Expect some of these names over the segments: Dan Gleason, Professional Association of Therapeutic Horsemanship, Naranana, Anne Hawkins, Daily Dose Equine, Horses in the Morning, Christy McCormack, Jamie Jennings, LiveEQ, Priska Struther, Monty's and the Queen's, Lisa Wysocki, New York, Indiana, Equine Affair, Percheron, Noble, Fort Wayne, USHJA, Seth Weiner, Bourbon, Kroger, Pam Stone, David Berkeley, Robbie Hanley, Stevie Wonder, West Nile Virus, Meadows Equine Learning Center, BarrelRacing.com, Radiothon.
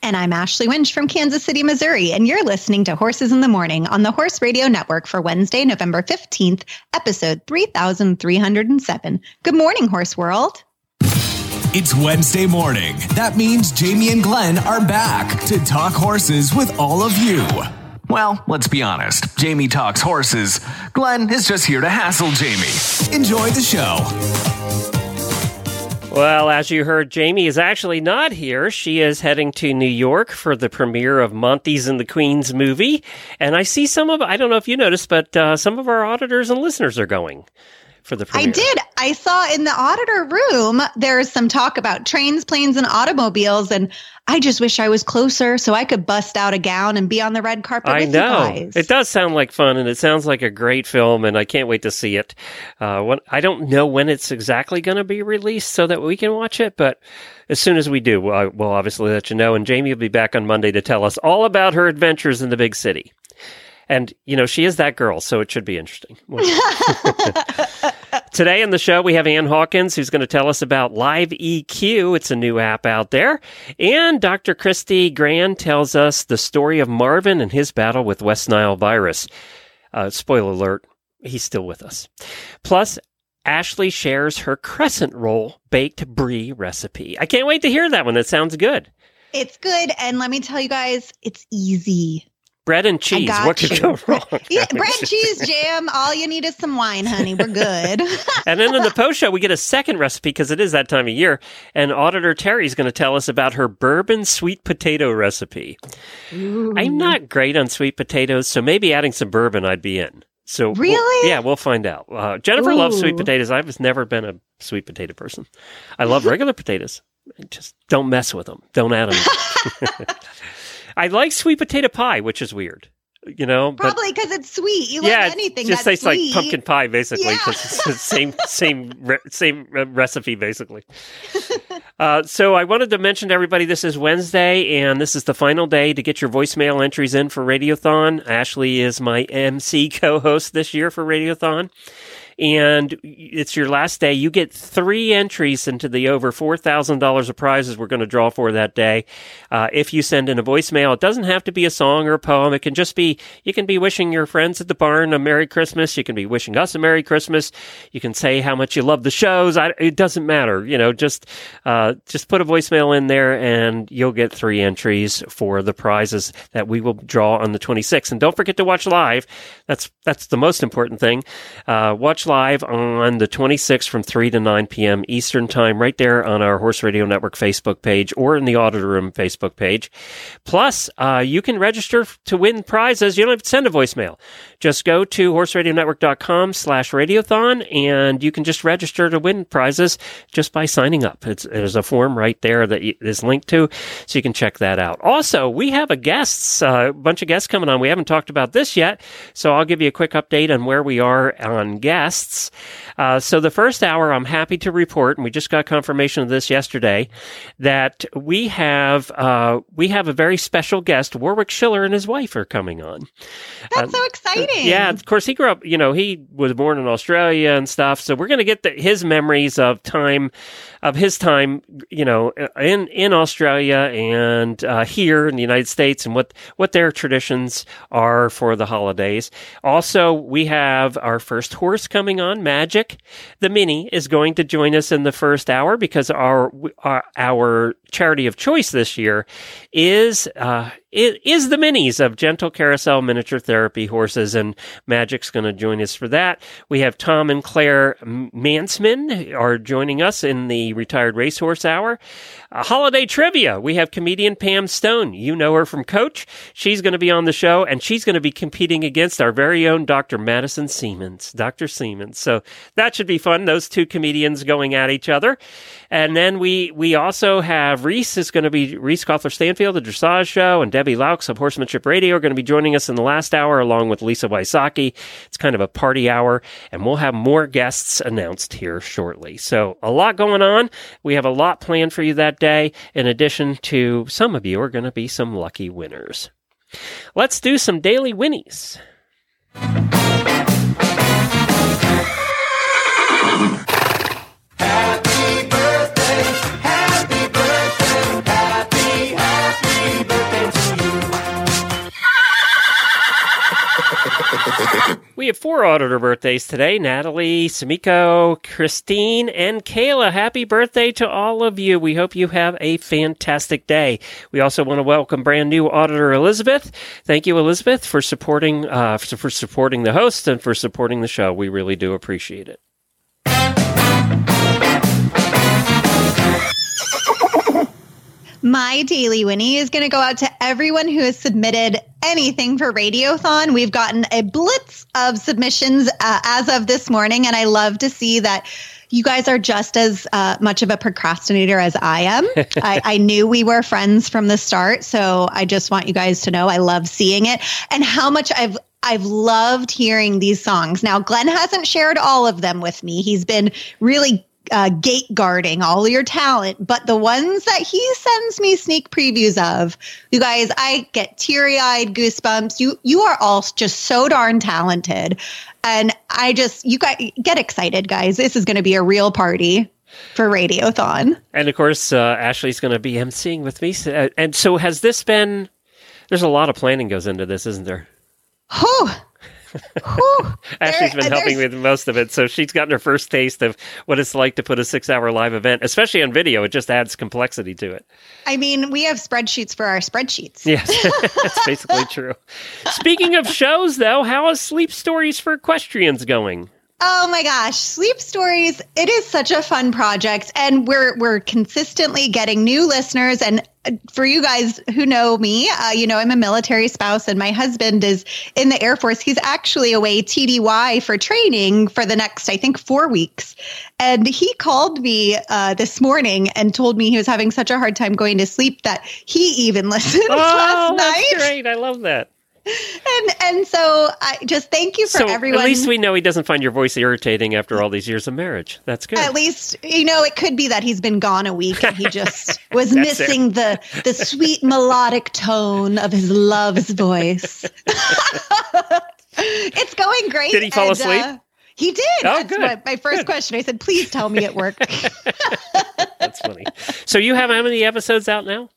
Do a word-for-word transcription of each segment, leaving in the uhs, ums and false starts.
And I'm Ashley Wunsch from Kansas City, Missouri, and you're listening to Horses in the Morning on the Horse Radio Network for Wednesday, November fifteenth, episode three thousand three hundred seven. Good morning, Horse World. It's Wednesday morning. That means Jamie and Glenn are back to talk horses with all of you. Well, let's be honest. Jamie talks horses. Glenn is just here to hassle Jamie. Enjoy the show. Well, as you heard, Jamie is actually not here. She is heading to New York for the premiere of Monty's and the Queen's movie. And I see some of, I don't know if you noticed, but uh, some of our auditors and listeners are going for the premiere. I did. I saw in the auditor room, there's some talk about trains, planes, and automobiles. And I just wish I was closer so I could bust out a gown and be on the red carpet I with know. You guys. It does sound like fun, and it sounds like a great film, and I can't wait to see it. Uh, when, I don't know when it's exactly going to be released so that we can watch it, but as soon as we do, we'll, we'll obviously let you know. And Jamie will be back on Monday to tell us all about her adventures in the big city. And, you know, she is that girl, so it should be interesting. Today in the show, we have Anne Hawkins, who's going to tell us about LiveEQ. It's a new app out there. And Doctor Kristi Gran tells us the story of Marvin and his battle with West Nile Virus. Uh, spoiler alert, he's still with us. Plus, Ashley shares her crescent roll baked brie recipe. I can't wait to hear that one. That sounds good. It's good. And let me tell you guys, it's easy. Bread and cheese. What could you. go wrong? Yeah, bread, cheese, jam. All you need is some wine, honey. We're good. And then in the post show, we get a second recipe because it is that time of year. And Auditor Terry's going to tell us about her bourbon sweet potato recipe. Ooh. I'm not great on sweet potatoes, so maybe adding some bourbon I'd be in. So really? We'll, yeah, we'll find out. Uh, Jennifer Ooh. loves sweet potatoes. I've never been a sweet potato person. I love regular potatoes. Just don't mess with them. Don't add them. I like sweet potato pie, which is weird, you know. But probably because it's sweet. You yeah, like anything that's sweet. Yeah, it just tastes sweet. Like pumpkin pie, basically. Yeah. It's the same, same, re- same recipe, basically. uh, so I wanted to mention to everybody, this is Wednesday, and this is the final day to get your voicemail entries in for Radiothon. Ashley is my M C co-host this year for Radiothon. And it's your last day. You get three entries into the over four thousand dollars of prizes we're going to draw for that day. Uh, if you send in a voicemail, it doesn't have to be a song or a poem. It can just be, you can be wishing your friends at the barn a Merry Christmas. You can be wishing us a Merry Christmas. You can say how much you love the shows. I, it doesn't matter. You know, just, uh, just put a voicemail in there and you'll get three entries for the prizes that we will draw on the twenty-sixth. And don't forget to watch live. That's, that's the most important thing. Uh, watch live on the twenty-sixth from three to nine p.m. Eastern time, right there on our Horse Radio Network Facebook page or in the Auditor Room Facebook page. Plus, uh, you can register to win prizes. You don't have to send a voicemail. Just go to horseradionetwork.com slash radiothon, and you can just register to win prizes just by signing up. It's, there's a form right there that is linked to, so you can check that out. Also, we have a guests, uh, a bunch of guests coming on. We haven't talked about this yet, so I'll give you a quick update on where we are on guests. Uh, so the first hour, I'm happy to report, and we just got confirmation of this yesterday, that we have uh, we have a very special guest. Warwick Schiller and his wife are coming on. That's uh, so exciting! Yeah, of course, he grew up, you know, he was born in Australia and stuff, so we're going to get the, his memories of time, of his time, you know, in, in Australia and uh, here in the United States, and what, what their traditions are for the holidays. Also, we have our first horse coming on, Magic. The Mini is going to join us in the first hour because our our, our charity of choice this year is uh, it is the minis of Gentle Carousel Miniature Therapy Horses, and Magic's going to join us for that. We have Tom and Claire Mansman are joining us in the Retired Racehorse Hour. Uh, holiday trivia. We have comedian Pam Stone. You know her from Coach. She's going to be on the show, and she's going to be competing against our very own Doctor Madison Siemens. Doctor Siemens. So that should be fun. Those two comedians going at each other. And then we, we also have Reese is going to be, Reese Kothler Stanfield, the Dressage Show, and Debbie Laux of Horsemanship Radio are going to be joining us in the last hour, along with Lisa Wysocki. It's kind of a party hour, and we'll have more guests announced here shortly. So a lot going on. We have a lot planned for you that day. In addition to, some of you are going to be some lucky winners. Let's do some daily winnies. We have four auditor birthdays today. Natalie, Sumiko, Christine, and Kayla. Happy birthday to all of you. We hope you have a fantastic day. We also want to welcome brand new auditor Elizabeth. Thank you, Elizabeth, for supporting uh, for supporting the host and for supporting the show. We really do appreciate it. My Daily Winnie is going to go out to everyone who has submitted anything for Radiothon. We've gotten a blitz of submissions uh, as of this morning, and I love to see that you guys are just as uh, much of a procrastinator as I am. I, I knew we were friends from the start, so I just want you guys to know I love seeing it and how much I've I've loved hearing these songs. Now, Glenn hasn't shared all of them with me. He's been really Uh, gate guarding all your talent, but the ones that he sends me sneak previews of, you guys, I get teary-eyed goosebumps. You you are all just so darn talented, and I just you guys get excited, guys. This is going to be a real party for Radiothon, and of course, uh, Ashley's going to be emceeing with me. And so, has this been? There's a lot of planning goes into this, isn't there? Oh. Whew, Ashley's there, been helping me with most of it, so she's gotten her first taste of what it's like to put a six-hour live event, especially on video. It just adds complexity to it. I mean, we have spreadsheets for our spreadsheets. Yes, that's basically true. Speaking of shows, though, how is Sleep Stories for Equestrians going? Oh my gosh, Sleep Stories, it is such a fun project, and we're we're consistently getting new listeners. And for you guys who know me, uh, you know, I'm a military spouse, and my husband is in the Air Force. He's actually away T D Y for training for the next, I think, four weeks. And he called me uh, this morning and told me he was having such a hard time going to sleep that he even listened oh, last night. That's great. I love that. And and so I just thank you for so everyone. At least we know he doesn't find your voice irritating after all these years of marriage. That's good. At least, you know, it could be that he's been gone a week and he just was missing it. the the sweet melodic tone of his love's voice. It's going great. Did he fall and, asleep? Uh, He did. Oh, That's good. My, my first good. question. I said, please tell me it worked. That's funny. So you have how many episodes out now?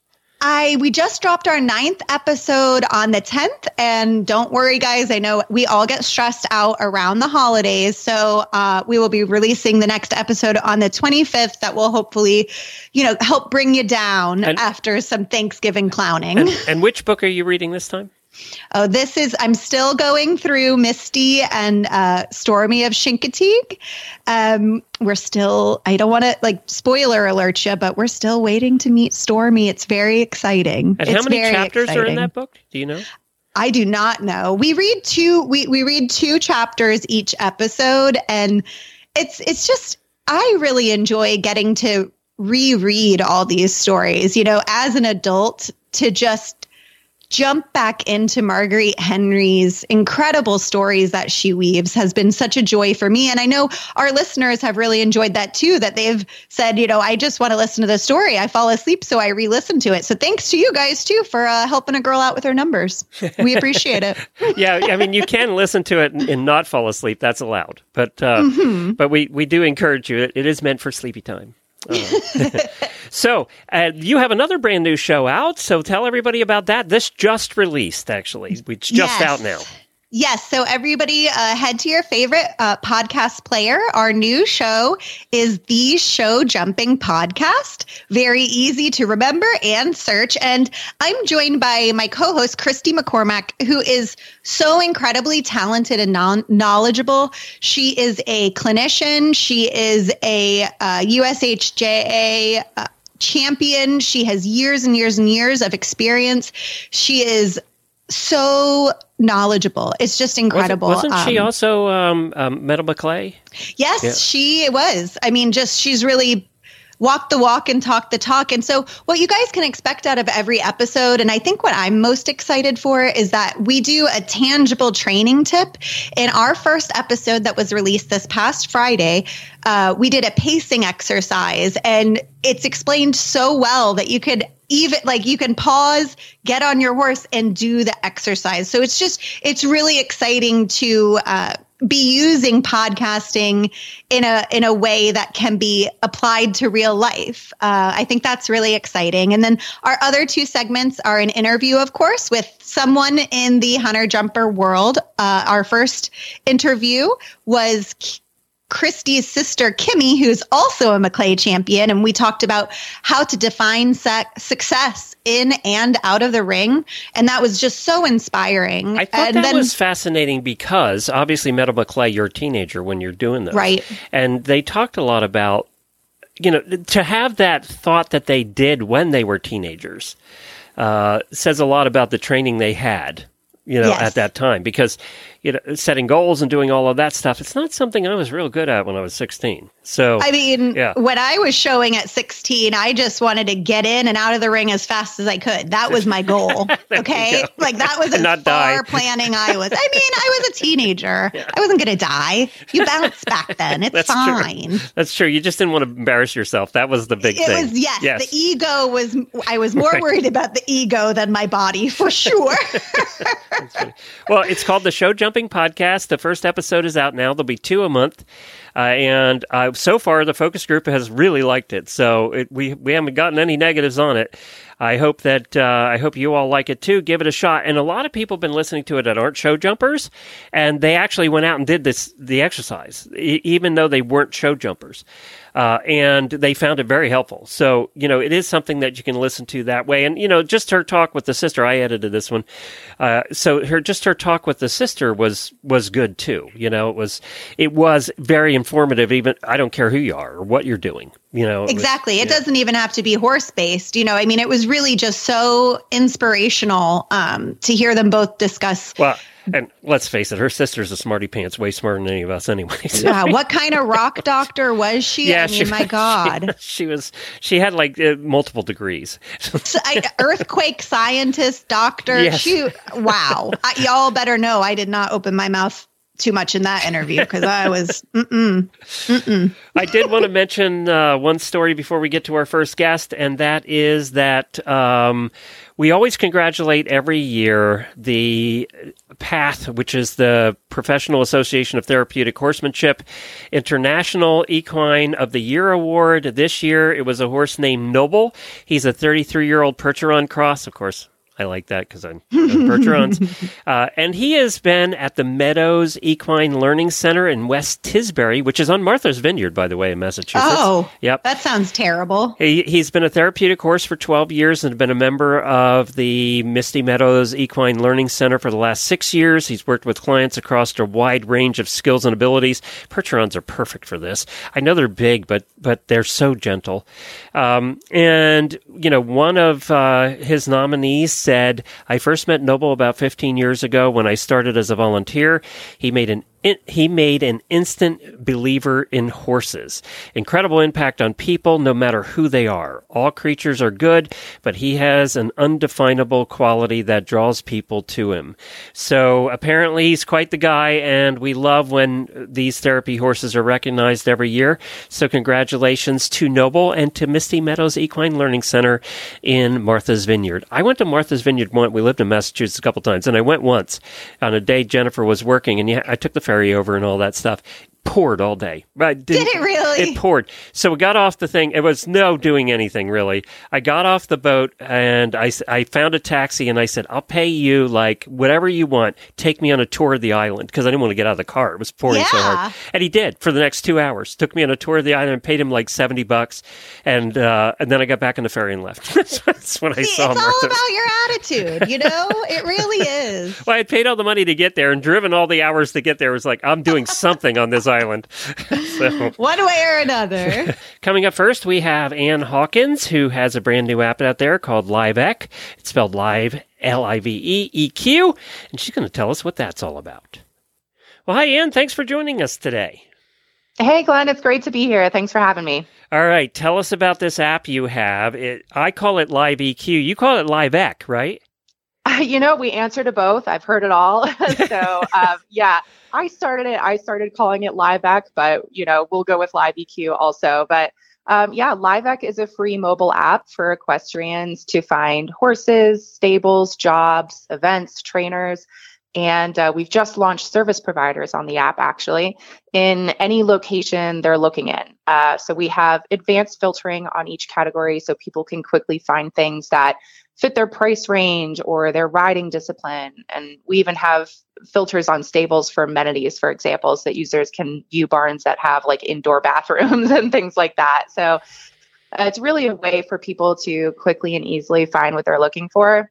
I we just dropped our ninth episode on the tenth, and don't worry, guys. I know we all get stressed out around the holidays, so uh, we will be releasing the next episode on the twenty-fifth. That will hopefully, you know, help bring you down and, after some Thanksgiving clowning. And, and which book are you reading this time? Oh, this is, I'm still going through Misty and uh, Stormy of Chincoteague. Um, we're still, I don't want to, like, spoiler alert you, but we're still waiting to meet Stormy. It's very exciting. And it's how many chapters exciting. are in that book? Do you know? I do not know. We read two, we, we read two chapters each episode, and it's it's just, I really enjoy getting to reread all these stories, you know, as an adult, to just jump back into Marguerite Henry's incredible stories that she weaves has been such a joy for me. And I know our listeners have really enjoyed that too, that they've said, you know, I just want to listen to the story. I fall asleep, so I re-listen to it. So thanks to you guys too for uh, helping a girl out with her numbers. We appreciate it. Yeah. I mean, you can listen to it and, and not fall asleep. That's allowed. But uh, mm-hmm. but we, we do encourage you. It, it is meant for sleepy time. Oh. So uh, you have another brand new show out, so tell everybody about that. This just released, actually. It's just yes. out now. Yes. So everybody uh, head to your favorite uh, podcast player. Our new show is the Show Jumping Podcast. Very easy to remember and search. And I'm joined by my co-host, Christy McCormack, who is so incredibly talented and non- knowledgeable. She is a clinician. She is a uh, U S H J A uh, champion. She has years and years and years of experience. She is so knowledgeable. It's just incredible. Wasn't, wasn't she um, also um, um, Medal Maclay? Yes, yeah. She was. I mean, just she's really walked the walk and talked the talk. And so what you guys can expect out of every episode, and I think what I'm most excited for, is that we do a tangible training tip. In our first episode that was released this past Friday, uh, we did a pacing exercise, and it's explained so well that you could even like you can pause, get on your horse and do the exercise. So it's just, it's really exciting to uh, be using podcasting in a, in a way that can be applied to real life. Uh, I think that's really exciting. And then our other two segments are an interview, of course, with someone in the hunter jumper world. Uh, our first interview was Kristi's sister, Kimmy, who's also a Maclay champion. And we talked about how to define sec- success in and out of the ring. And that was just so inspiring. I thought and that then, was fascinating because obviously Medal Maclay, you're a teenager when you're doing this. Right. And they talked a lot about, you know, to have that thought that they did when they were teenagers uh, says a lot about the training they had. You know, yes. At that time, because, you know, setting goals and doing all of that stuff, it's not something I was real good at when I was sixteen. So, I mean, yeah. When I was showing at sixteen, I just wanted to get in and out of the ring as fast as I could. That was my goal. Okay. Like that was as not far die. planning I was. I mean, I was a teenager. Yeah. I wasn't going to die. You bounced back then. It's That's fine. True. That's true. You just didn't want to embarrass yourself. That was the big it thing. Was, yes, yes. The ego was, I was more right. worried about the ego than my body for sure. Well, it's called the Show Jumping Podcast. The first episode is out now. There'll be two a month. Uh, and uh, so far, the focus group has really liked it. So it, we we haven't gotten any negatives on it. I hope that uh, I hope you all like it, too. Give it a shot. And a lot of people have been listening to it that aren't show jumpers. And they actually went out and did this the exercise, e- even though they weren't show jumpers. Uh, and they found it very helpful. So, you know, it is something that you can listen to that way. And, you know, just her talk with the sister, I edited this one. Uh, so her just her talk with the sister was was good, too. You know, it was it was very informative. Even I don't care who you are or what you're doing. You know, it exactly. Was, it yeah. doesn't even have to be horse based. You know, I mean, it was really just so inspirational um, to hear them both discuss. Well, and let's face it, her sister's a smarty pants, way smarter than any of us anyway. So. Yeah, what kind of rock doctor was she? Yeah, I mean, she, my God. She, she was, she had like uh, multiple degrees. So, I, earthquake scientist, doctor. Yes. She, wow. I, y'all better know I did not open my mouth too much in that interview because I was, mm-mm, mm-mm. I did want to mention uh, one story before we get to our first guest, and that is that um, we always congratulate every year the PATH, which is the Professional Association of Therapeutic Horsemanship, International Equine of the Year Award. This year, it was a horse named Noble. He's a thirty-three-year-old Percheron cross, of course. I like that because I'm Percheron's. Uh, and he has been at the Meadows Equine Learning Center in West Tisbury, which is on Martha's Vineyard, by the way, in Massachusetts. Oh, yep. That sounds terrible. He, he's been a therapeutic horse for twelve years and been a member of the Misty Meadows Equine Learning Center for the last six years. He's worked with clients across a wide range of skills and abilities. Percherons are perfect for this. I know they're big, but but they're so gentle. Um, and, you know, one of uh, his nominees said, Said, I first met Noble about fifteen years ago when I started as a volunteer. He made an he made an instant believer in horses. Incredible impact on people, no matter who they are. All creatures are good, but he has an undefinable quality that draws people to him. So apparently he's quite the guy, and we love when these therapy horses are recognized every year. So congratulations to Noble and to Misty Meadows Equine Learning Center in Martha's Vineyard. I went to Martha's Vineyard once. We lived in Massachusetts a couple times, and I went once on a day Jennifer was working, and I took the ferry over and all that stuff. poured all day. I didn't, Did it really? It poured. So we got off the thing. It was no doing anything, really. I got off the boat, and I, I found a taxi, and I said, I'll pay you, like, whatever you want. Take me on a tour of the island, because I didn't want to get out of the car. It was pouring yeah. so hard. And he did, for the next two hours. Took me on a tour of the island, and paid him, like, seventy bucks. And uh, and then I got back on the ferry and left. That's when I See, saw Martha. It's all about your attitude, you know? It really is. Well, I had paid all the money to get there, and driven all the hours to get there. It was like, I'm doing something on this island. So, one way or another. Coming up first, we have Anne Hawkins, who has a brand new app out there called LiveEQ. It's spelled Live, L I V E E Q, and she's going to tell us what that's all about. Well, hi, Anne. Thanks for joining us today. Hey, Glenn. It's great to be here. Thanks for having me. All right. Tell us about this app you have. It, I call it LiveEQ. You call it LiveEQ, right? You know, we answer to both. I've heard it all. so, um, yeah, I started it. I started calling it LiveEQ, but, you know, we'll go with LiveEQ also. But, um, yeah, LiveEQ is a free mobile app for equestrians to find horses, stables, jobs, events, trainers. And uh, we've just launched service providers on the app, actually, in any location they're looking in. Uh, so we have advanced filtering on each category so people can quickly find things that fit their price range or their riding discipline. And we even have filters on stables for amenities, for example, so that users can view barns that have like indoor bathrooms and things like that. So uh, it's really a way for people to quickly and easily find what they're looking for.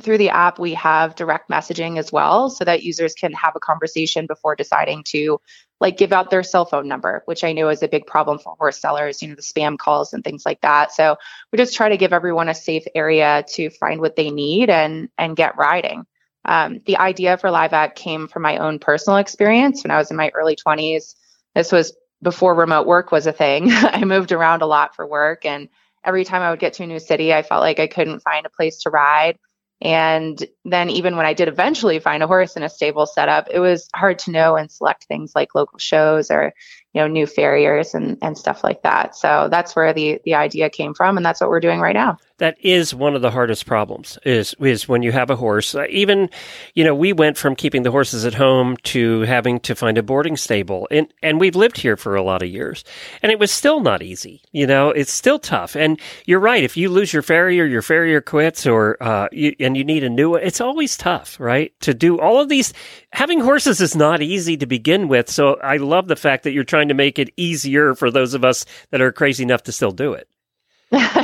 Through the app, we have direct messaging as well, so that users can have a conversation before deciding to, like, give out their cell phone number, which I know is a big problem for horse sellers, you know, the spam calls and things like that. So we just try to give everyone a safe area to find what they need and and get riding. Um, the idea for LiveEQ came from my own personal experience when I was in my early twenties. This was before remote work was a thing. I moved around a lot for work, and every time I would get to a new city, I felt like I couldn't find a place to ride. And then even when I did eventually find a horse in a stable setup, it was hard to know and select things like local shows or, you know, new farriers and, and stuff like that. So that's where the, the idea came from. And that's what we're doing right now. That is one of the hardest problems is, is when you have a horse. Uh, even, you know, we went from keeping the horses at home to having to find a boarding stable. And, and we've lived here for a lot of years. And it was still not easy. You know, it's still tough. And you're right. If you lose your farrier, your farrier quits or, uh, you, and you need a new one, it's always tough, right? To do all of these. Having horses is not easy to begin with. So I love the fact that you're trying to make it easier for those of us that are crazy enough to still do it.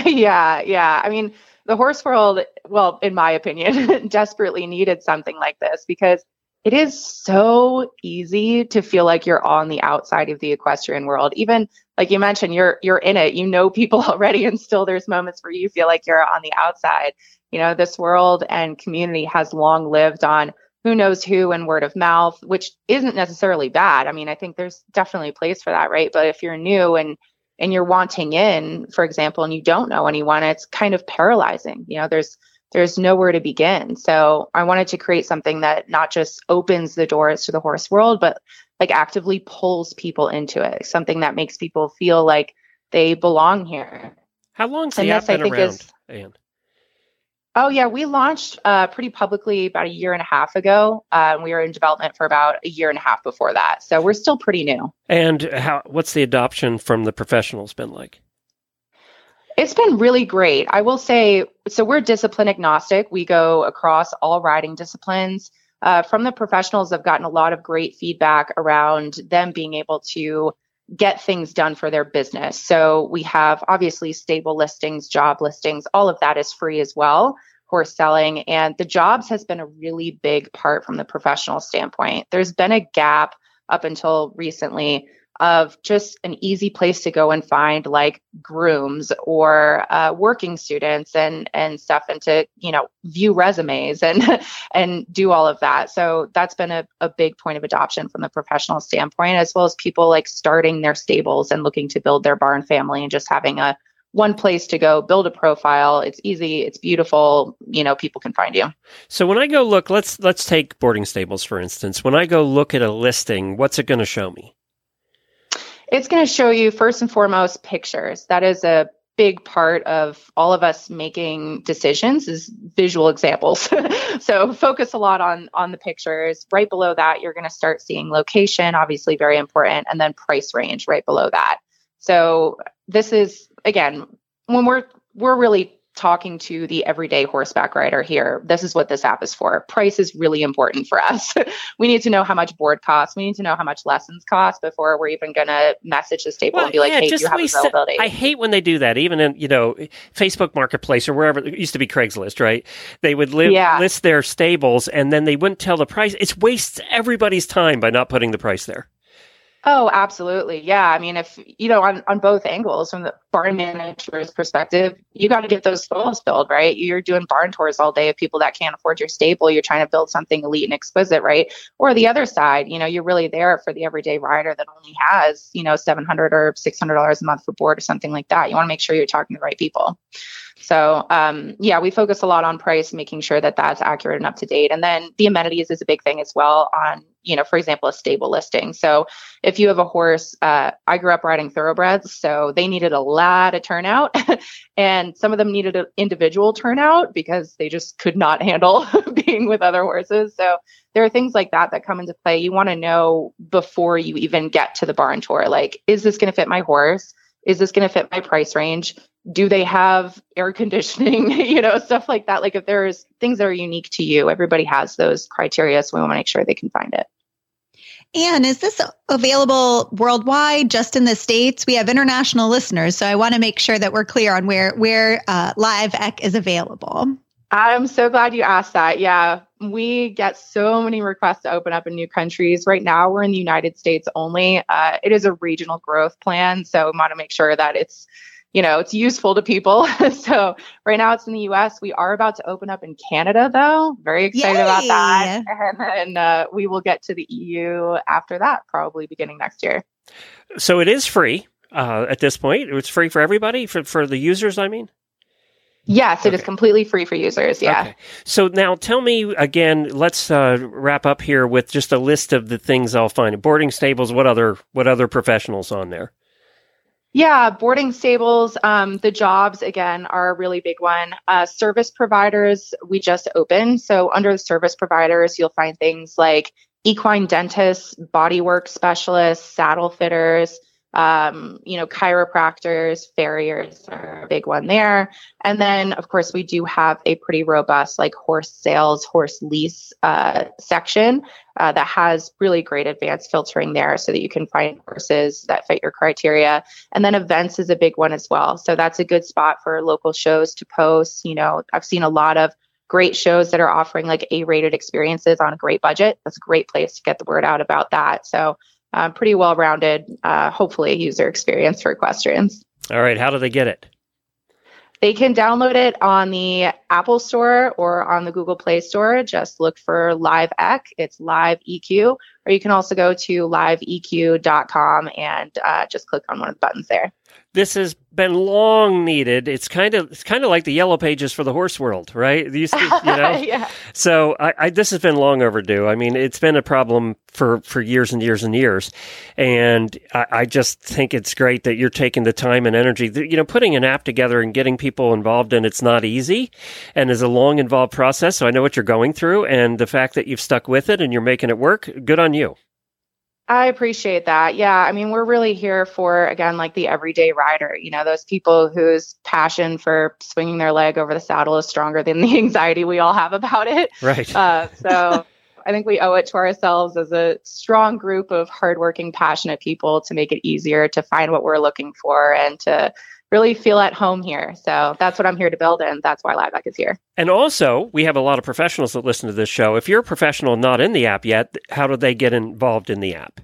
yeah, yeah. I mean, the horse world, well, in my opinion, desperately needed something like this because it is so easy to feel like you're on the outside of the equestrian world. Even like you mentioned, you're you're in it, you know people already, and still there's moments where you feel like you're on the outside. You know, this world and community has long lived on who knows who and word of mouth, which isn't necessarily bad. I mean, I think there's definitely a place for that, right? But if you're new and and you're wanting in, for example, and you don't know anyone, it's kind of paralyzing. You know, there's there's nowhere to begin. So I wanted to create something that not just opens the doors to the horse world, but like actively pulls people into it, something that makes people feel like they belong here. How long's the app been around, Anne? Oh, yeah. We launched uh, pretty publicly about a year and a half ago. Uh, we were in development for about a year and a half before that. So we're still pretty new. And how? What's the adoption from the professionals been like? It's been really great. I will say, so we're discipline agnostic. We go across all riding disciplines. Uh, from the professionals, I've gotten a lot of great feedback around them being able to get things done for their business. So we have obviously stable listings, job listings, all of that is free as well, horse selling. And the jobs has been a really big part from the professional standpoint. There's been a gap up until recently of just an easy place to go and find like grooms or uh, working students and and stuff, and to, you know, view resumes and and do all of that. So that's been a, a big point of adoption from the professional standpoint, as well as people like starting their stables and looking to build their barn family and just having a one place to go, build a profile. It's easy. It's beautiful. You know, people can find you. So when I go look, let's let's take boarding stables, for instance. When I go look at a listing, what's it going to show me? It's going to show you, first and foremost, pictures. That is a big part of all of us making decisions is visual examples. So focus a lot on, on the pictures. Right below that, you're going to start seeing location, obviously very important, and then price range right below that. So this is, again, when we're, we're really talking to the everyday horseback rider here, this is what this app is for. Price is really important for us. We need to know how much board costs. We need to know how much lessons cost before we're even going to message the stable well, and be like, yeah, hey, do you have availability? I hate when they do that, even in, you know, Facebook Marketplace or wherever. It used to be Craigslist, right? They would li- yeah. list their stables and then they wouldn't tell the price. It wastes everybody's time by not putting the price there. Oh, absolutely. Yeah. I mean, if, you know, on, on both angles, from the barn manager's perspective, you got to get those stalls filled, right? You're doing barn tours all day of people that can't afford your stable. You're trying to build something elite and exquisite, right? Or the other side, you know, you're really there for the everyday rider that only has, you know, seven hundred dollars or six hundred dollars a month for board or something like that. You want to make sure you're talking to the right people. So, um, yeah, we focus a lot on price, making sure that that's accurate and up to date. And then the amenities is a big thing as well on, you know, for example, a stable listing. So if you have a horse, uh, I grew up riding thoroughbreds, so they needed a lot of turnout and some of them needed an individual turnout because they just could not handle being with other horses. So there are things like that that come into play. You want to know before you even get to the barn tour, like, is this going to fit my horse? Is this going to fit my price range? Do they have air conditioning, you know, stuff like that. Like if there's things that are unique to you, everybody has those criteria. So we want to make sure they can find it. Anne, is this available worldwide, just in the States? We have international listeners, so I want to make sure that we're clear on where, where uh, LiveEQ is available. I'm so glad you asked that. Yeah, we get so many requests to open up in new countries. Right now, we're in the United States only. Uh, it is a regional growth plan, so we want to make sure that it's, you know, it's useful to people. So right now it's in the U S. We are about to open up in Canada, though. Very excited Yay. About that. And then uh, we will get to the E U after that, probably beginning next year. So it is free uh, at this point. It's free for everybody, for, for the users, I mean? Yes, it okay. is completely free for users. Yeah. Okay. So now tell me again, let's uh, wrap up here with just a list of the things I'll find. Boarding stables, what other what other professionals on there? Yeah, boarding stables, um, the jobs, again, are a really big one. Uh, service providers, we just opened. So under the service providers, you'll find things like equine dentists, bodywork specialists, saddle fitters, um, you know, chiropractors, farriers are a big one there. And then, of course, we do have a pretty robust like horse sales, horse lease uh, section uh, that has really great advanced filtering there so that you can find horses that fit your criteria. And then events is a big one as well. So that's a good spot for local shows to post. You know, I've seen a lot of great shows that are offering like A-rated experiences on a great budget. That's a great place to get the word out about that. So Uh, pretty well-rounded, uh, hopefully, user experience for equestrians. All right. How do they get it? They can download it on the Apple Store or on the Google Play Store. Just look for LiveEQ. It's LiveEQ. Or you can also go to live E Q dot com and uh, just click on one of the buttons there. This has been long needed. It's kind of it's kind of like the yellow pages for the horse world, right? You, see, you know. yeah. So I, I, this has been long overdue. I mean, it's been a problem for, for years and years and years, and I, I just think it's great that you're taking the time and energy. You know, putting an app together and getting people involved in it's not easy, and is a long, involved process. So I know what you're going through, and the fact that you've stuck with it and you're making it work, good on you. I appreciate that. Yeah. I mean, we're really here for, again, like the everyday rider, you know, those people whose passion for swinging their leg over the saddle is stronger than the anxiety we all have about it. Right. Uh, so I think we owe it to ourselves as a strong group of hardworking, passionate people to make it easier to find what we're looking for and to really feel at home here. So that's what I'm here to build, and that's why LiveEQ is here. And also, we have a lot of professionals that listen to this show. If you're a professional not in the app yet, how do they get involved in the app?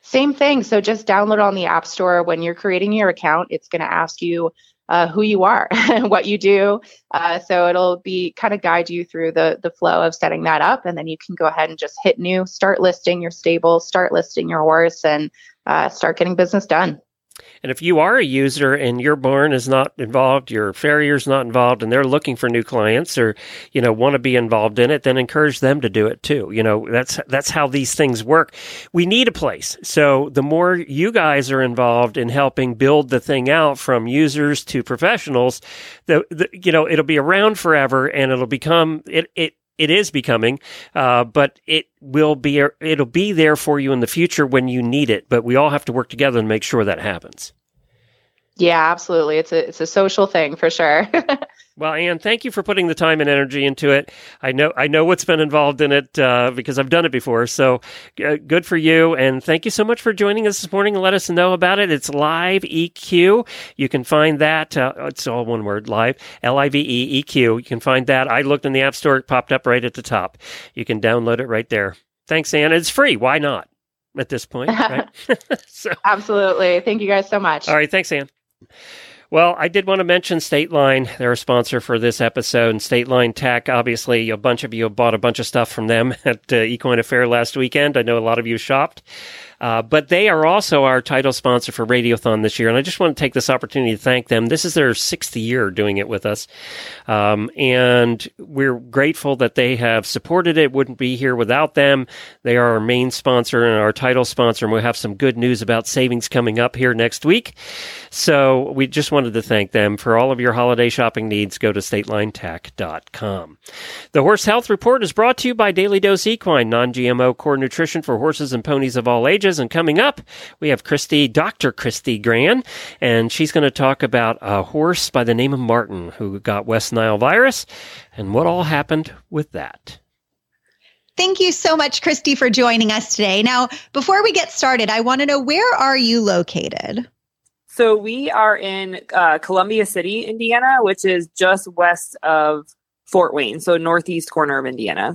Same thing. So just download on the App Store. When you're creating your account, it's going to ask you uh, who you are and what you do. Uh, so it'll be kind of guide you through the, the flow of setting that up. And then you can go ahead and just hit new, start listing your stable, start listing your horse, and uh, start getting business done. And if you are a user and your barn is not involved, your farrier's not involved, and they're looking for new clients or, you know, want to be involved in it, then encourage them to do it too. You know, that's that's how these things work. We need a place. So the more you guys are involved in helping build the thing out from users to professionals, the, the you know, it'll be around forever and it'll become it it It is becoming, uh, but it will be it'll be there for you in the future when you need it. But we all have to work together to make sure that happens. Yeah, absolutely. It's a it's a social thing for sure. Well, Anne, thank you for putting the time and energy into it. I know I know what's been involved in it uh, because I've done it before. So uh, good for you. And thank you so much for joining us this morning and let us know about it. It's LiveEQ. You can find that. Uh, it's all one word, live, L I V E E Q. You can find that. I looked in the App Store. It popped up right at the top. You can download it right there. Thanks, Anne. It's free. Why not at this point? Right? So. Absolutely. Thank you guys so much. All right. Thanks, Anne. Well, I did want to mention State Line. They're a sponsor for this episode. And State Line Tack, obviously, a bunch of you bought a bunch of stuff from them at uh, Equine Affair last weekend. I know a lot of you shopped. Uh, but they are also our title sponsor for Radiothon this year. And I just want to take this opportunity to thank them. This is their sixth year doing it with us. Um, and we're grateful that they have supported it. Wouldn't be here without them. They are our main sponsor and our title sponsor. And we'll have some good news about savings coming up here next week. So we just wanted to thank them. For all of your holiday shopping needs, go to state line tack dot com. The Horse Health Report is brought to you by Daily Dose Equine, non-G M O core nutrition for horses and ponies of all ages. And coming up, we have Kristi, Doctor Kristi Gran, and she's going to talk about a horse by the name of Marvin who got West Nile virus and what all happened with that. Thank you so much, Kristi, for joining us today. Now, before we get started, I want to know, where are you located? So we are in uh, Columbia City, Indiana, which is just west of Fort Wayne, so northeast corner of Indiana.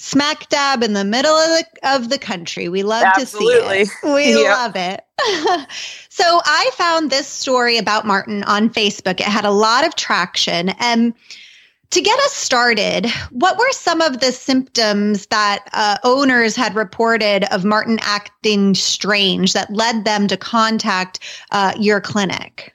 Smack dab in the middle of the, of the country. We love Absolutely. To see it. We yep. love it. So I found this story about Marvin on Facebook. It had a lot of traction. And um, to get us started, what were some of the symptoms that uh, owners had reported of Marvin acting strange that led them to contact uh, your clinic?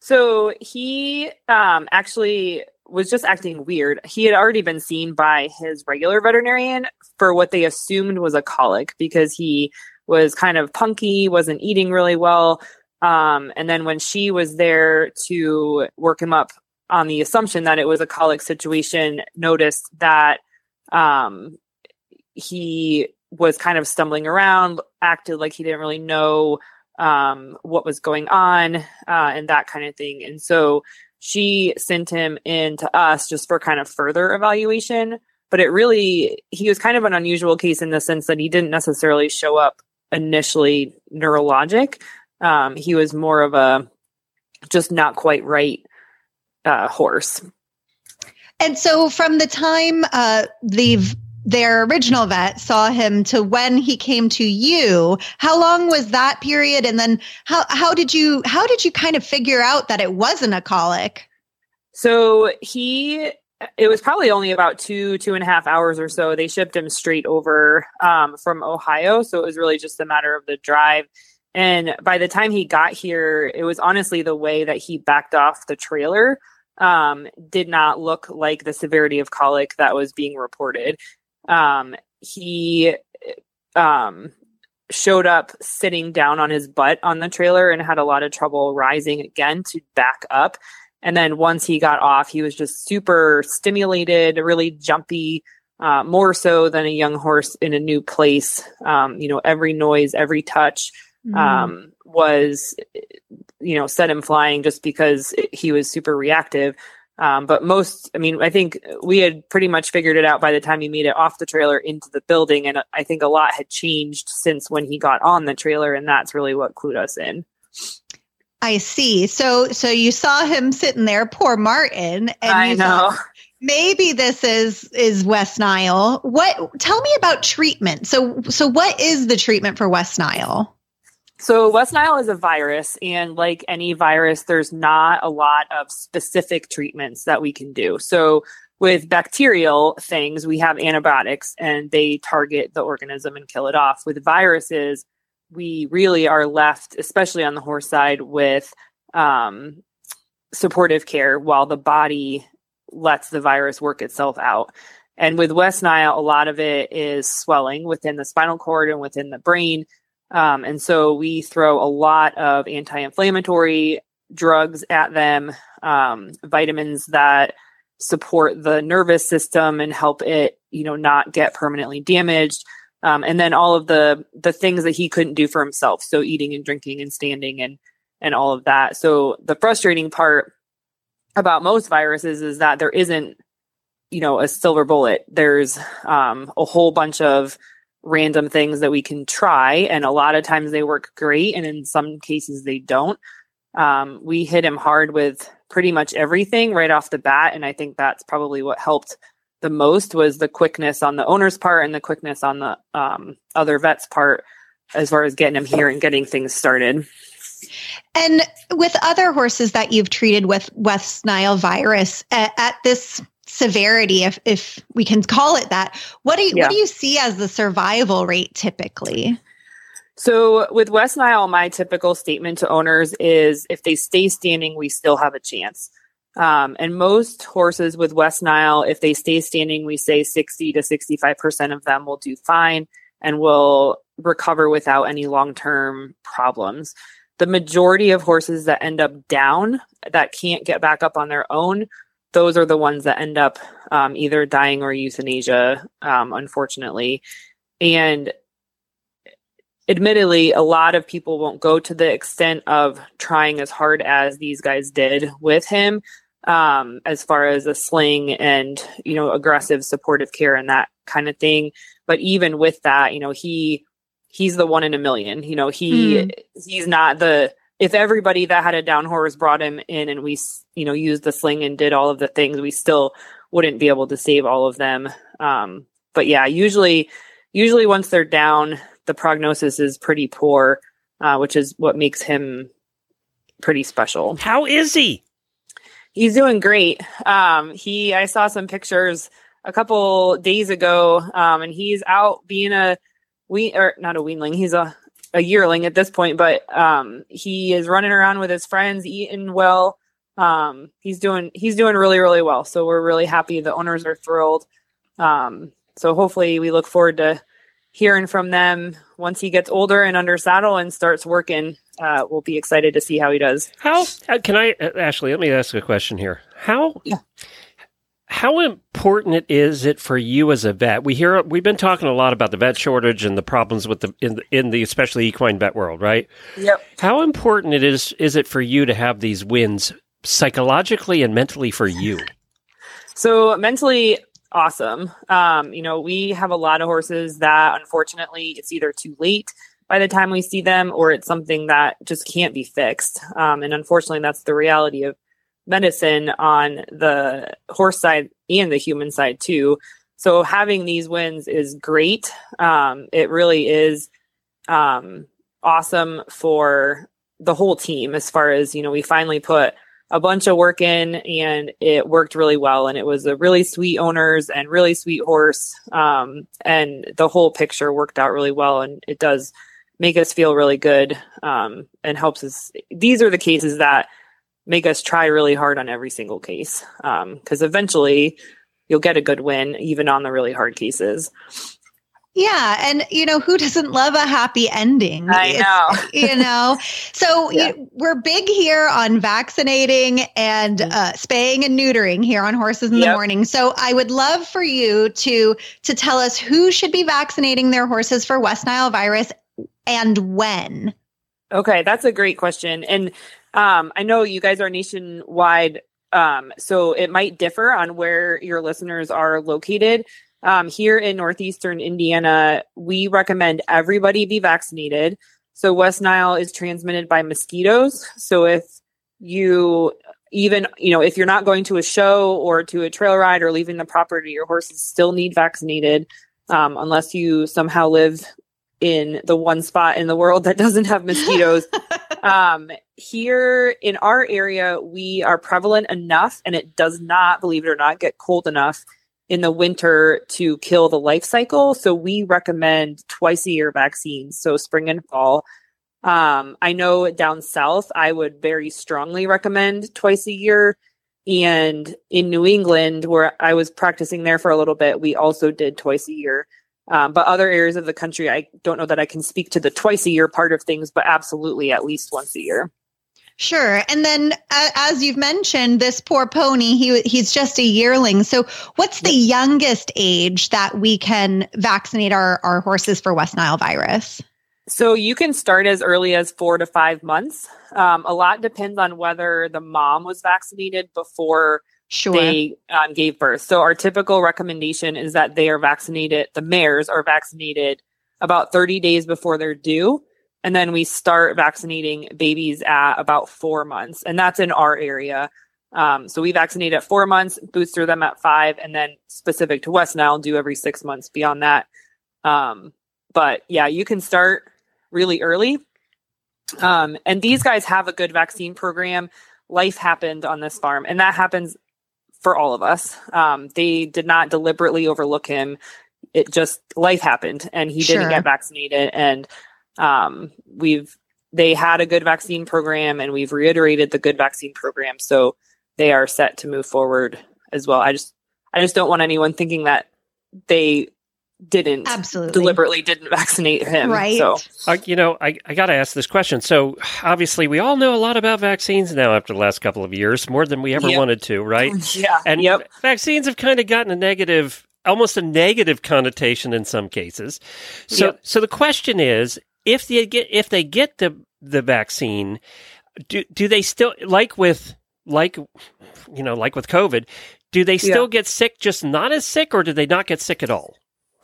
So he um, actually... was just acting weird. He had already been seen by his regular veterinarian for what they assumed was a colic because he was kind of punky, wasn't eating really well. Um, and then when she was there to work him up on the assumption that it was a colic situation, noticed that um, he was kind of stumbling around, acted like he didn't really know um, what was going on uh, and that kind of thing. And so she sent him in to us just for kind of further evaluation, but it really, he was kind of an unusual case in the sense that he didn't necessarily show up initially neurologic. Um, he was more of a just not quite right uh, horse. And so from the time uh, the their original vet saw him to when he came to you, how long was that period? And then how, how did you, how did you kind of figure out that it wasn't a colic? So he, it was probably only about two, two and a half hours or so. They shipped him straight over um, from Ohio. So it was really just a matter of the drive. And by the time he got here, it was honestly the way that he backed off the trailer um, did not look like the severity of colic that was being reported. Um, he, um, showed up sitting down on his butt on the trailer and had a lot of trouble rising again to back up. And then once he got off, he was just super stimulated, really jumpy, uh, more so than a young horse in a new place. Um, you know, every noise, every touch, mm. um, was, you know, set him flying just because he was super reactive. Um, but most, I mean, I think we had pretty much figured it out by the time he made it off the trailer into the building. And I think a lot had changed since when he got on the trailer. And that's really what clued us in. I see. So, so you saw him sitting there, poor Marvin. And I you know. Thought, maybe this is, is West Nile. What, tell me about treatment. So, so what is the treatment for West Nile? So West Nile is a virus, and like any virus, there's not a lot of specific treatments that we can do. So with bacterial things, we have antibiotics, and they target the organism and kill it off. With viruses, we really are left, especially on the horse side, with um, supportive care while the body lets the virus work itself out. And with West Nile, a lot of it is swelling within the spinal cord and within the brain. Um, and so we throw a lot of anti-inflammatory drugs at them, um, vitamins that support the nervous system and help it, you know, not get permanently damaged. Um, and then all of the, the things that he couldn't do for himself. So eating and drinking and standing and, and all of that. So the frustrating part about most viruses is that there isn't, you know, a silver bullet. There's um, a whole bunch of random things that we can try. And a lot of times they work great. And in some cases they don't. Um, we hit him hard with pretty much everything right off the bat. And I think that's probably what helped the most, was the quickness on the owner's part and the quickness on the um, other vet's part, as far as getting him here and getting things started. And with other horses that you've treated with West Nile virus at, at this severity, if if we can call it that, what do you, yeah. what do you see as the survival rate typically? So with West Nile, my typical statement to owners is, if they stay standing, we still have a chance. Um, and most horses with West Nile, if they stay standing, we say sixty to sixty-five percent of them will do fine and will recover without any long-term problems. The majority of horses that end up down, that can't get back up on their own, those are the ones that end up um, either dying or euthanasia, um, unfortunately. And admittedly, a lot of people won't go to the extent of trying as hard as these guys did with him, um, as far as a sling and, you know, aggressive supportive care and that kind of thing. But even with that, you know, he he's the one in a million. You know, he mm. he's not the, if everybody that had a down horse brought him in and we, you know, used the sling and did all of the things, we still wouldn't be able to save all of them. Um, but yeah, usually, usually once they're down, the prognosis is pretty poor, uh, which is what makes him pretty special. How is he? He's doing great. Um, he, I saw some pictures a couple days ago, um, and he's out being a we or not a weanling. He's a, a yearling at this point, but um, he is running around with his friends, eating well. Um, he's doing he's doing really, really well. So we're really happy. The owners are thrilled. Um, so hopefully we look forward to hearing from them once he gets older and under saddle and starts working. Uh, we'll be excited to see how he does. How uh, can I, uh, Ashley, let me ask a question here. How, yeah. how important it is it for you as a vet? We hear, we've been talking a lot about the vet shortage and the problems with the, in the, in the, especially equine vet world, right? Yep. How important it is, is it for you to have these wins psychologically and mentally for you? So mentally, awesome. Um, you know, we have a lot of horses that, unfortunately, it's either too late by the time we see them, or it's something that just can't be fixed. Um, and unfortunately, that's the reality of medicine on the horse side and the human side too. So having these wins is great. Um, it really is um, awesome for the whole team, as far as, you know, we finally put a bunch of work in and it worked really well. And it was a really sweet owners and really sweet horse. Um, and the whole picture worked out really well. And it does make us feel really good, um, and helps us. These are the cases that make us try really hard on every single case. Um, 'cause eventually you'll get a good win, even on the really hard cases. Yeah. And, you know, who doesn't love a happy ending? I know. you know, so yeah. you, we're big here on vaccinating and uh, spaying and neutering here on Horses in yep. the Morning. So I would love for you to to tell us who should be vaccinating their horses for West Nile virus and when. Okay, that's a great question. And um, I know you guys are nationwide, um, so it might differ on where your listeners are located. Um, here in northeastern Indiana, we recommend everybody be vaccinated. So West Nile is transmitted by mosquitoes. So if you even, you know, if you're not going to a show or to a trail ride or leaving the property, your horses still need vaccinated, um, unless you somehow live in the one spot in the world that doesn't have mosquitoes. um, here in our area, we are prevalent enough, and it does not, believe it or not, get cold enough in the winter to kill the life cycle. So we recommend twice a year vaccines, so spring and fall. Um, I know down south, I would very strongly recommend twice a year. And in New England, where I was practicing there for a little bit, we also did twice a year. Um, but other areas of the country, I don't know that I can speak to the twice a year part of things, but absolutely at least once a year. Sure. And then uh, as you've mentioned, this poor pony, he he's just a yearling. So what's the youngest age that we can vaccinate our, our horses for West Nile virus? So you can start as early as four to five months. Um, a lot depends on whether the mom was vaccinated before sure. they um, gave birth. So our typical recommendation is that they are vaccinated. The mares are vaccinated about thirty days before they're due. And then we start vaccinating babies at about four months. And that's in our area. Um, so we vaccinate at four months, booster them at five, and then specific to West Nile, do every six months beyond that. Um, but yeah, you can start really early. Um, and these guys have a good vaccine program. Life happened on this farm, and that happens for all of us. Um, they did not deliberately overlook him. It just, life happened, and he sure. didn't get vaccinated. And um, we've, they had a good vaccine program, and we've reiterated the good vaccine program. So they are set to move forward as well. I just, I just don't want anyone thinking that they didn't absolutely deliberately didn't vaccinate him. Right. So, uh, you know, I, I got to ask this question. So obviously we all know a lot about vaccines now after the last couple of years, more than we ever yep. wanted to. Right. yeah. And yep. vaccines have kind of gotten a negative, almost a negative connotation in some cases. So, yep. so the question is, If they get if they get the the vaccine, do do they still like with like you know like with COVID? Do they still yeah. get sick, just not as sick, or do they not get sick at all?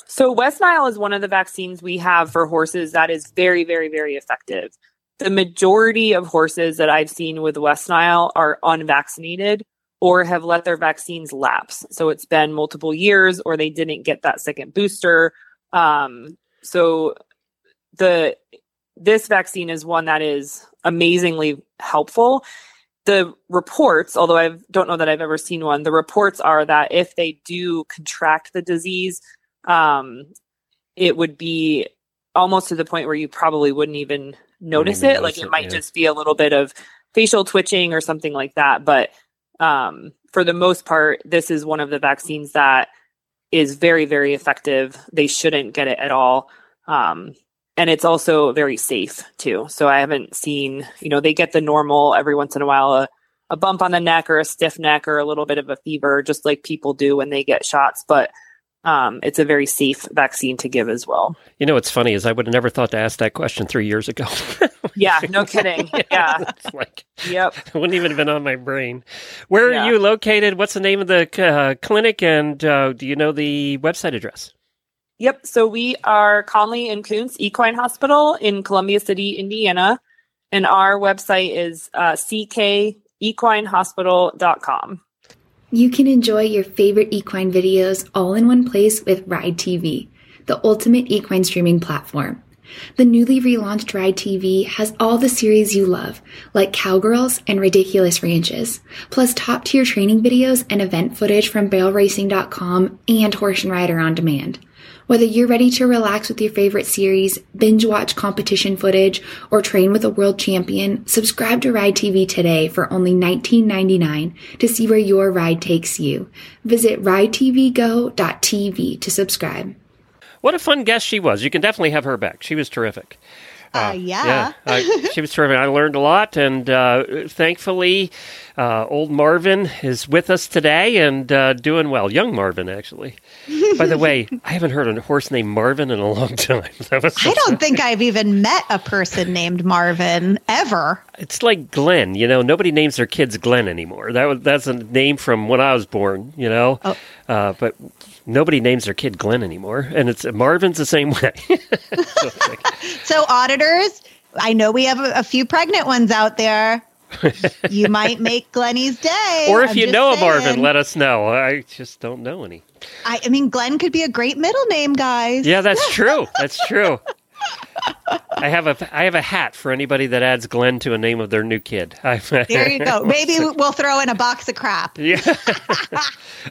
So West Nile is one of the vaccines we have for horses that is very very very effective. The majority of horses that I've seen with West Nile are unvaccinated or have let their vaccines lapse. So it's been multiple years, or they didn't get that second booster. Um, so. The this vaccine is one that is amazingly helpful. The reports, although I don't know that I've ever seen one, the reports are that if they do contract the disease, um, it would be almost to the point where you probably wouldn't even notice wouldn't even it. Notice like it, it might yeah. just be a little bit of facial twitching or something like that. But um, for the most part, this is one of the vaccines that is very, very effective. They shouldn't get it at all. Um, And it's also very safe, too. So I haven't seen, you know, they get the normal every once in a while, a, a bump on the neck or a stiff neck or a little bit of a fever, just like people do when they get shots. But um, it's a very safe vaccine to give as well. You know, what's funny is I would have never thought to ask that question three years ago. yeah, no kidding. Yeah. It's like, yep. It wouldn't even have been on my brain. Where yeah. are you located? What's the name of the uh, clinic? And uh, do you know the website address? Yep. So we are Conley and Kuntz Equine Hospital in Columbia City, Indiana. And our website is uh, c k equine hospital dot com. You can enjoy your favorite equine videos all in one place with Ride T V, the ultimate equine streaming platform. The newly relaunched Ride T V has all the series you love, like Cowgirls and Ridiculous Ranches, plus top-tier training videos and event footage from barrel racing dot com and Horse and Rider On Demand. Whether you're ready to relax with your favorite series, binge watch competition footage, or train with a world champion, subscribe to Ride T V today for only nineteen ninety-nine dollars to see where your ride takes you. Visit ride t v go dot t v to subscribe. What a fun guest she was. You can definitely have her back. She was terrific. Uh, uh, yeah. yeah I, she was terrific. I learned a lot, and uh, thankfully, uh, old Marvin is with us today and uh, doing well. Young Marvin, actually. By the way, I haven't heard a horse named Marvin in a long time. That was so I don't funny. think I've even met a person named Marvin ever. It's like Glenn. You know, nobody names their kids Glenn anymore. That was, that's a name from when I was born, you know. Oh. Uh, but nobody names their kid Glenn anymore. And it's Marvin's the same way. so, like, so auditors, I know we have a, a few pregnant ones out there. You might make Glenny's day. Or if I'm you know saying. a Marvin, let us know. I just don't know any. I, I mean, Glenn could be a great middle name, guys. Yeah, that's true. That's true. I have a I have a hat for anybody that adds Glenn to a name of their new kid. There you go. Maybe we'll throw in a box of crap. Yeah.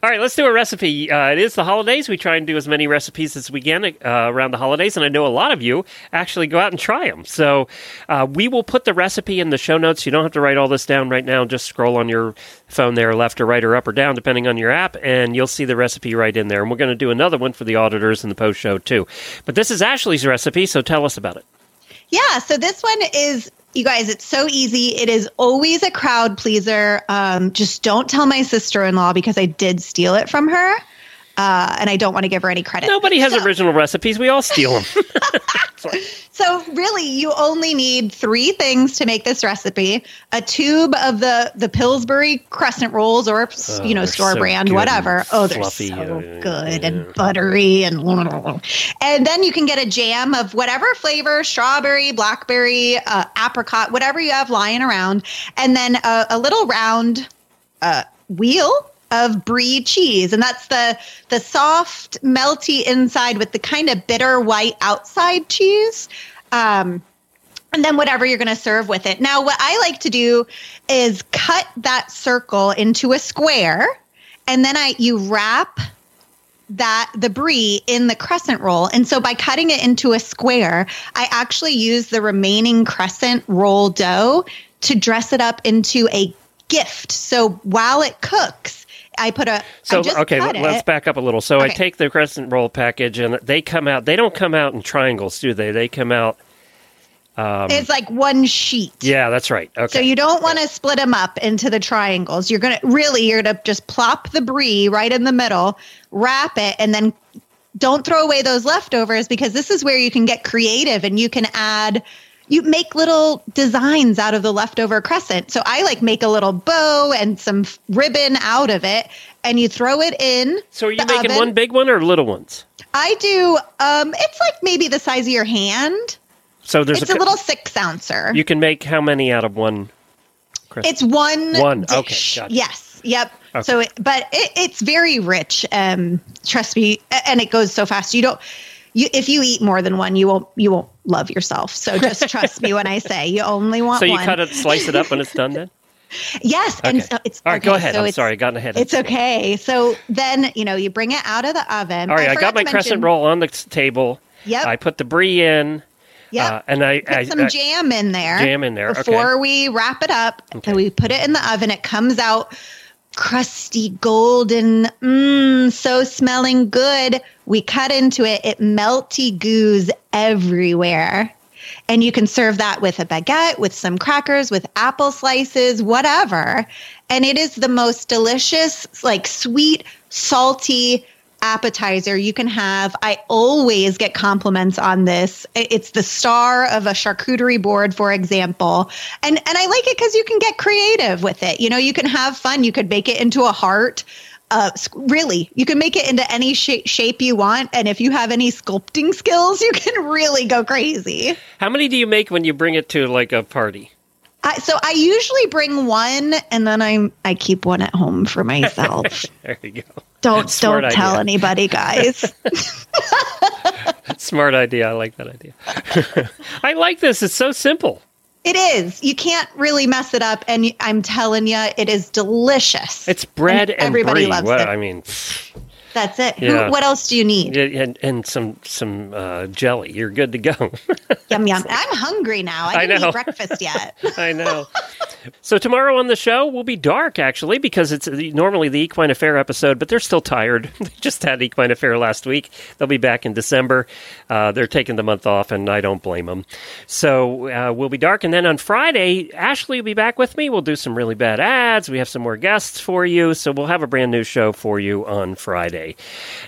All right, let's do a recipe. Uh, it is the holidays. We try and do as many recipes as we can uh, around the holidays, and I know a lot of you actually go out and try them. So uh, we will put the recipe in the show notes. You don't have to write all this down right now. Just scroll on your phone there, left or right or up or down, depending on your app, and you'll see the recipe right in there. And we're going to do another one for the auditors in the post show, too. But this is Ashley's recipe, so tell us about it. Yeah, so this one is, you guys, it's so easy. It is always a crowd pleaser. Um, just don't tell my sister-in-law because I did steal it from her, uh, and I don't want to give her any credit. Nobody has so. original recipes. We all steal them. So really, you only need three things to make this recipe: a tube of the, the Pillsbury crescent rolls, or oh, you know, store so brand, whatever. Oh, they're fluffy, so uh, good yeah. and buttery, and and then you can get a jam of whatever flavor: strawberry, blackberry, uh, apricot, whatever you have lying around, and then a, a little round uh, wheel of brie cheese. And that's the the soft, melty inside with the kind of bitter white outside cheese. Um, and then whatever you're going to serve with it. Now, what I like to do is cut that circle into a square, and then I you wrap that the brie in the crescent roll. And so by cutting it into a square, I actually use the remaining crescent roll dough to dress it up into a gift. So while it cooks, I put a. So I just okay, cut let's it. back up a little. So okay. I take the crescent roll package, and they come out. They don't come out in triangles, do they? They come out. Um, it's like one sheet. Yeah, that's right. Okay. So you don't want to split them up into the triangles. You're gonna really, you're gonna just plop the brie right in the middle, wrap it, and then don't throw away those leftovers, because this is where you can get creative and you can add. You make little designs out of the leftover crescent. So I like make a little bow and some f- ribbon out of it, and you throw it in. So are you making oven. one big one or little ones? I do. Um, it's like maybe the size of your hand. So there's it's a, a little six ouncer. You can make how many out of one crescent? It's one. One. Dish. Okay. Gotcha. Yes. Yep. Okay. So, it, but it, it's very rich. Um, trust me, and it goes so fast. You don't. You, if you eat more than one, you won't you won't love yourself. So just trust me when I say you only want one. So you one. cut it, slice it up when it's done, then? Yes. Okay. And so it's, All right, okay, go ahead. So I'm sorry, I got ahead. It's okay. So then, you know, you bring it out of the oven. All right, I, I got my mention, crescent roll on the table. Yep. I put the brie in. Yeah, uh, and I put I, some I, jam in there. Jam in there before okay. we wrap it up. Okay. And we put it in the oven. It comes out crusty, golden, mmm, so smelling good. We cut into it. It melty goos everywhere. And you can serve that with a baguette, with some crackers, with apple slices, whatever. And it is the most delicious, like sweet, salty appetizer you can have. I always get compliments on this. It's the star of a charcuterie board, for example. And and I like it because you can get creative with it. You know, you can have fun. You could make it into a heart. Uh, really, you can make it into any sh- shape you want. And if you have any sculpting skills, you can really go crazy. How many do you make when you bring it to like a party? Uh, so I usually bring one, and then I I keep one at home for myself. There you go. Don't Smart don't idea. tell anybody, guys. Smart idea. I like that idea. I like this. It's so simple. It is. You can't really mess it up, and I'm telling you, it is delicious. It's bread and, and everybody brie. loves what, it. I mean, that's it. Yeah. Who, what else do you need? And, and some some uh, jelly. You're good to go. Yum, yum. I'm hungry now. I didn't I eat breakfast yet. I know. So tomorrow on the show will be dark, actually, because it's normally the Equine Affair episode, but they're still tired. They just had Equine Affair last week. They'll be back in December. Uh, they're taking the month off, and I don't blame them. So uh, we'll be dark. And then on Friday, Ashley will be back with me. We'll do some really bad ads. We have some more guests for you. So we'll have a brand new show for you on Friday.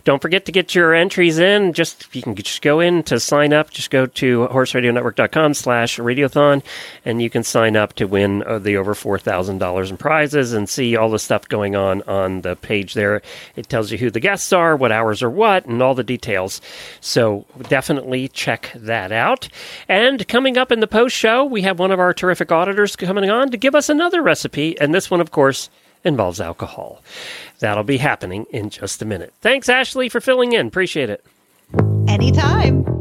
Don't forget to get your entries in. Just You can just go in to sign up. Just go to horseradionetwork.com slash radiothon, and you can sign up to win a the over four thousand dollars in prizes and see all the stuff going on on the page there. It tells you who the guests are, what hours are what, and all the details. So definitely check that out. And coming up in the post show, we have one of our terrific auditors coming on to give us another recipe. And this one, of course, involves alcohol. That'll be happening in just a minute. Thanks, Ashley, for filling in. Appreciate it. Anytime.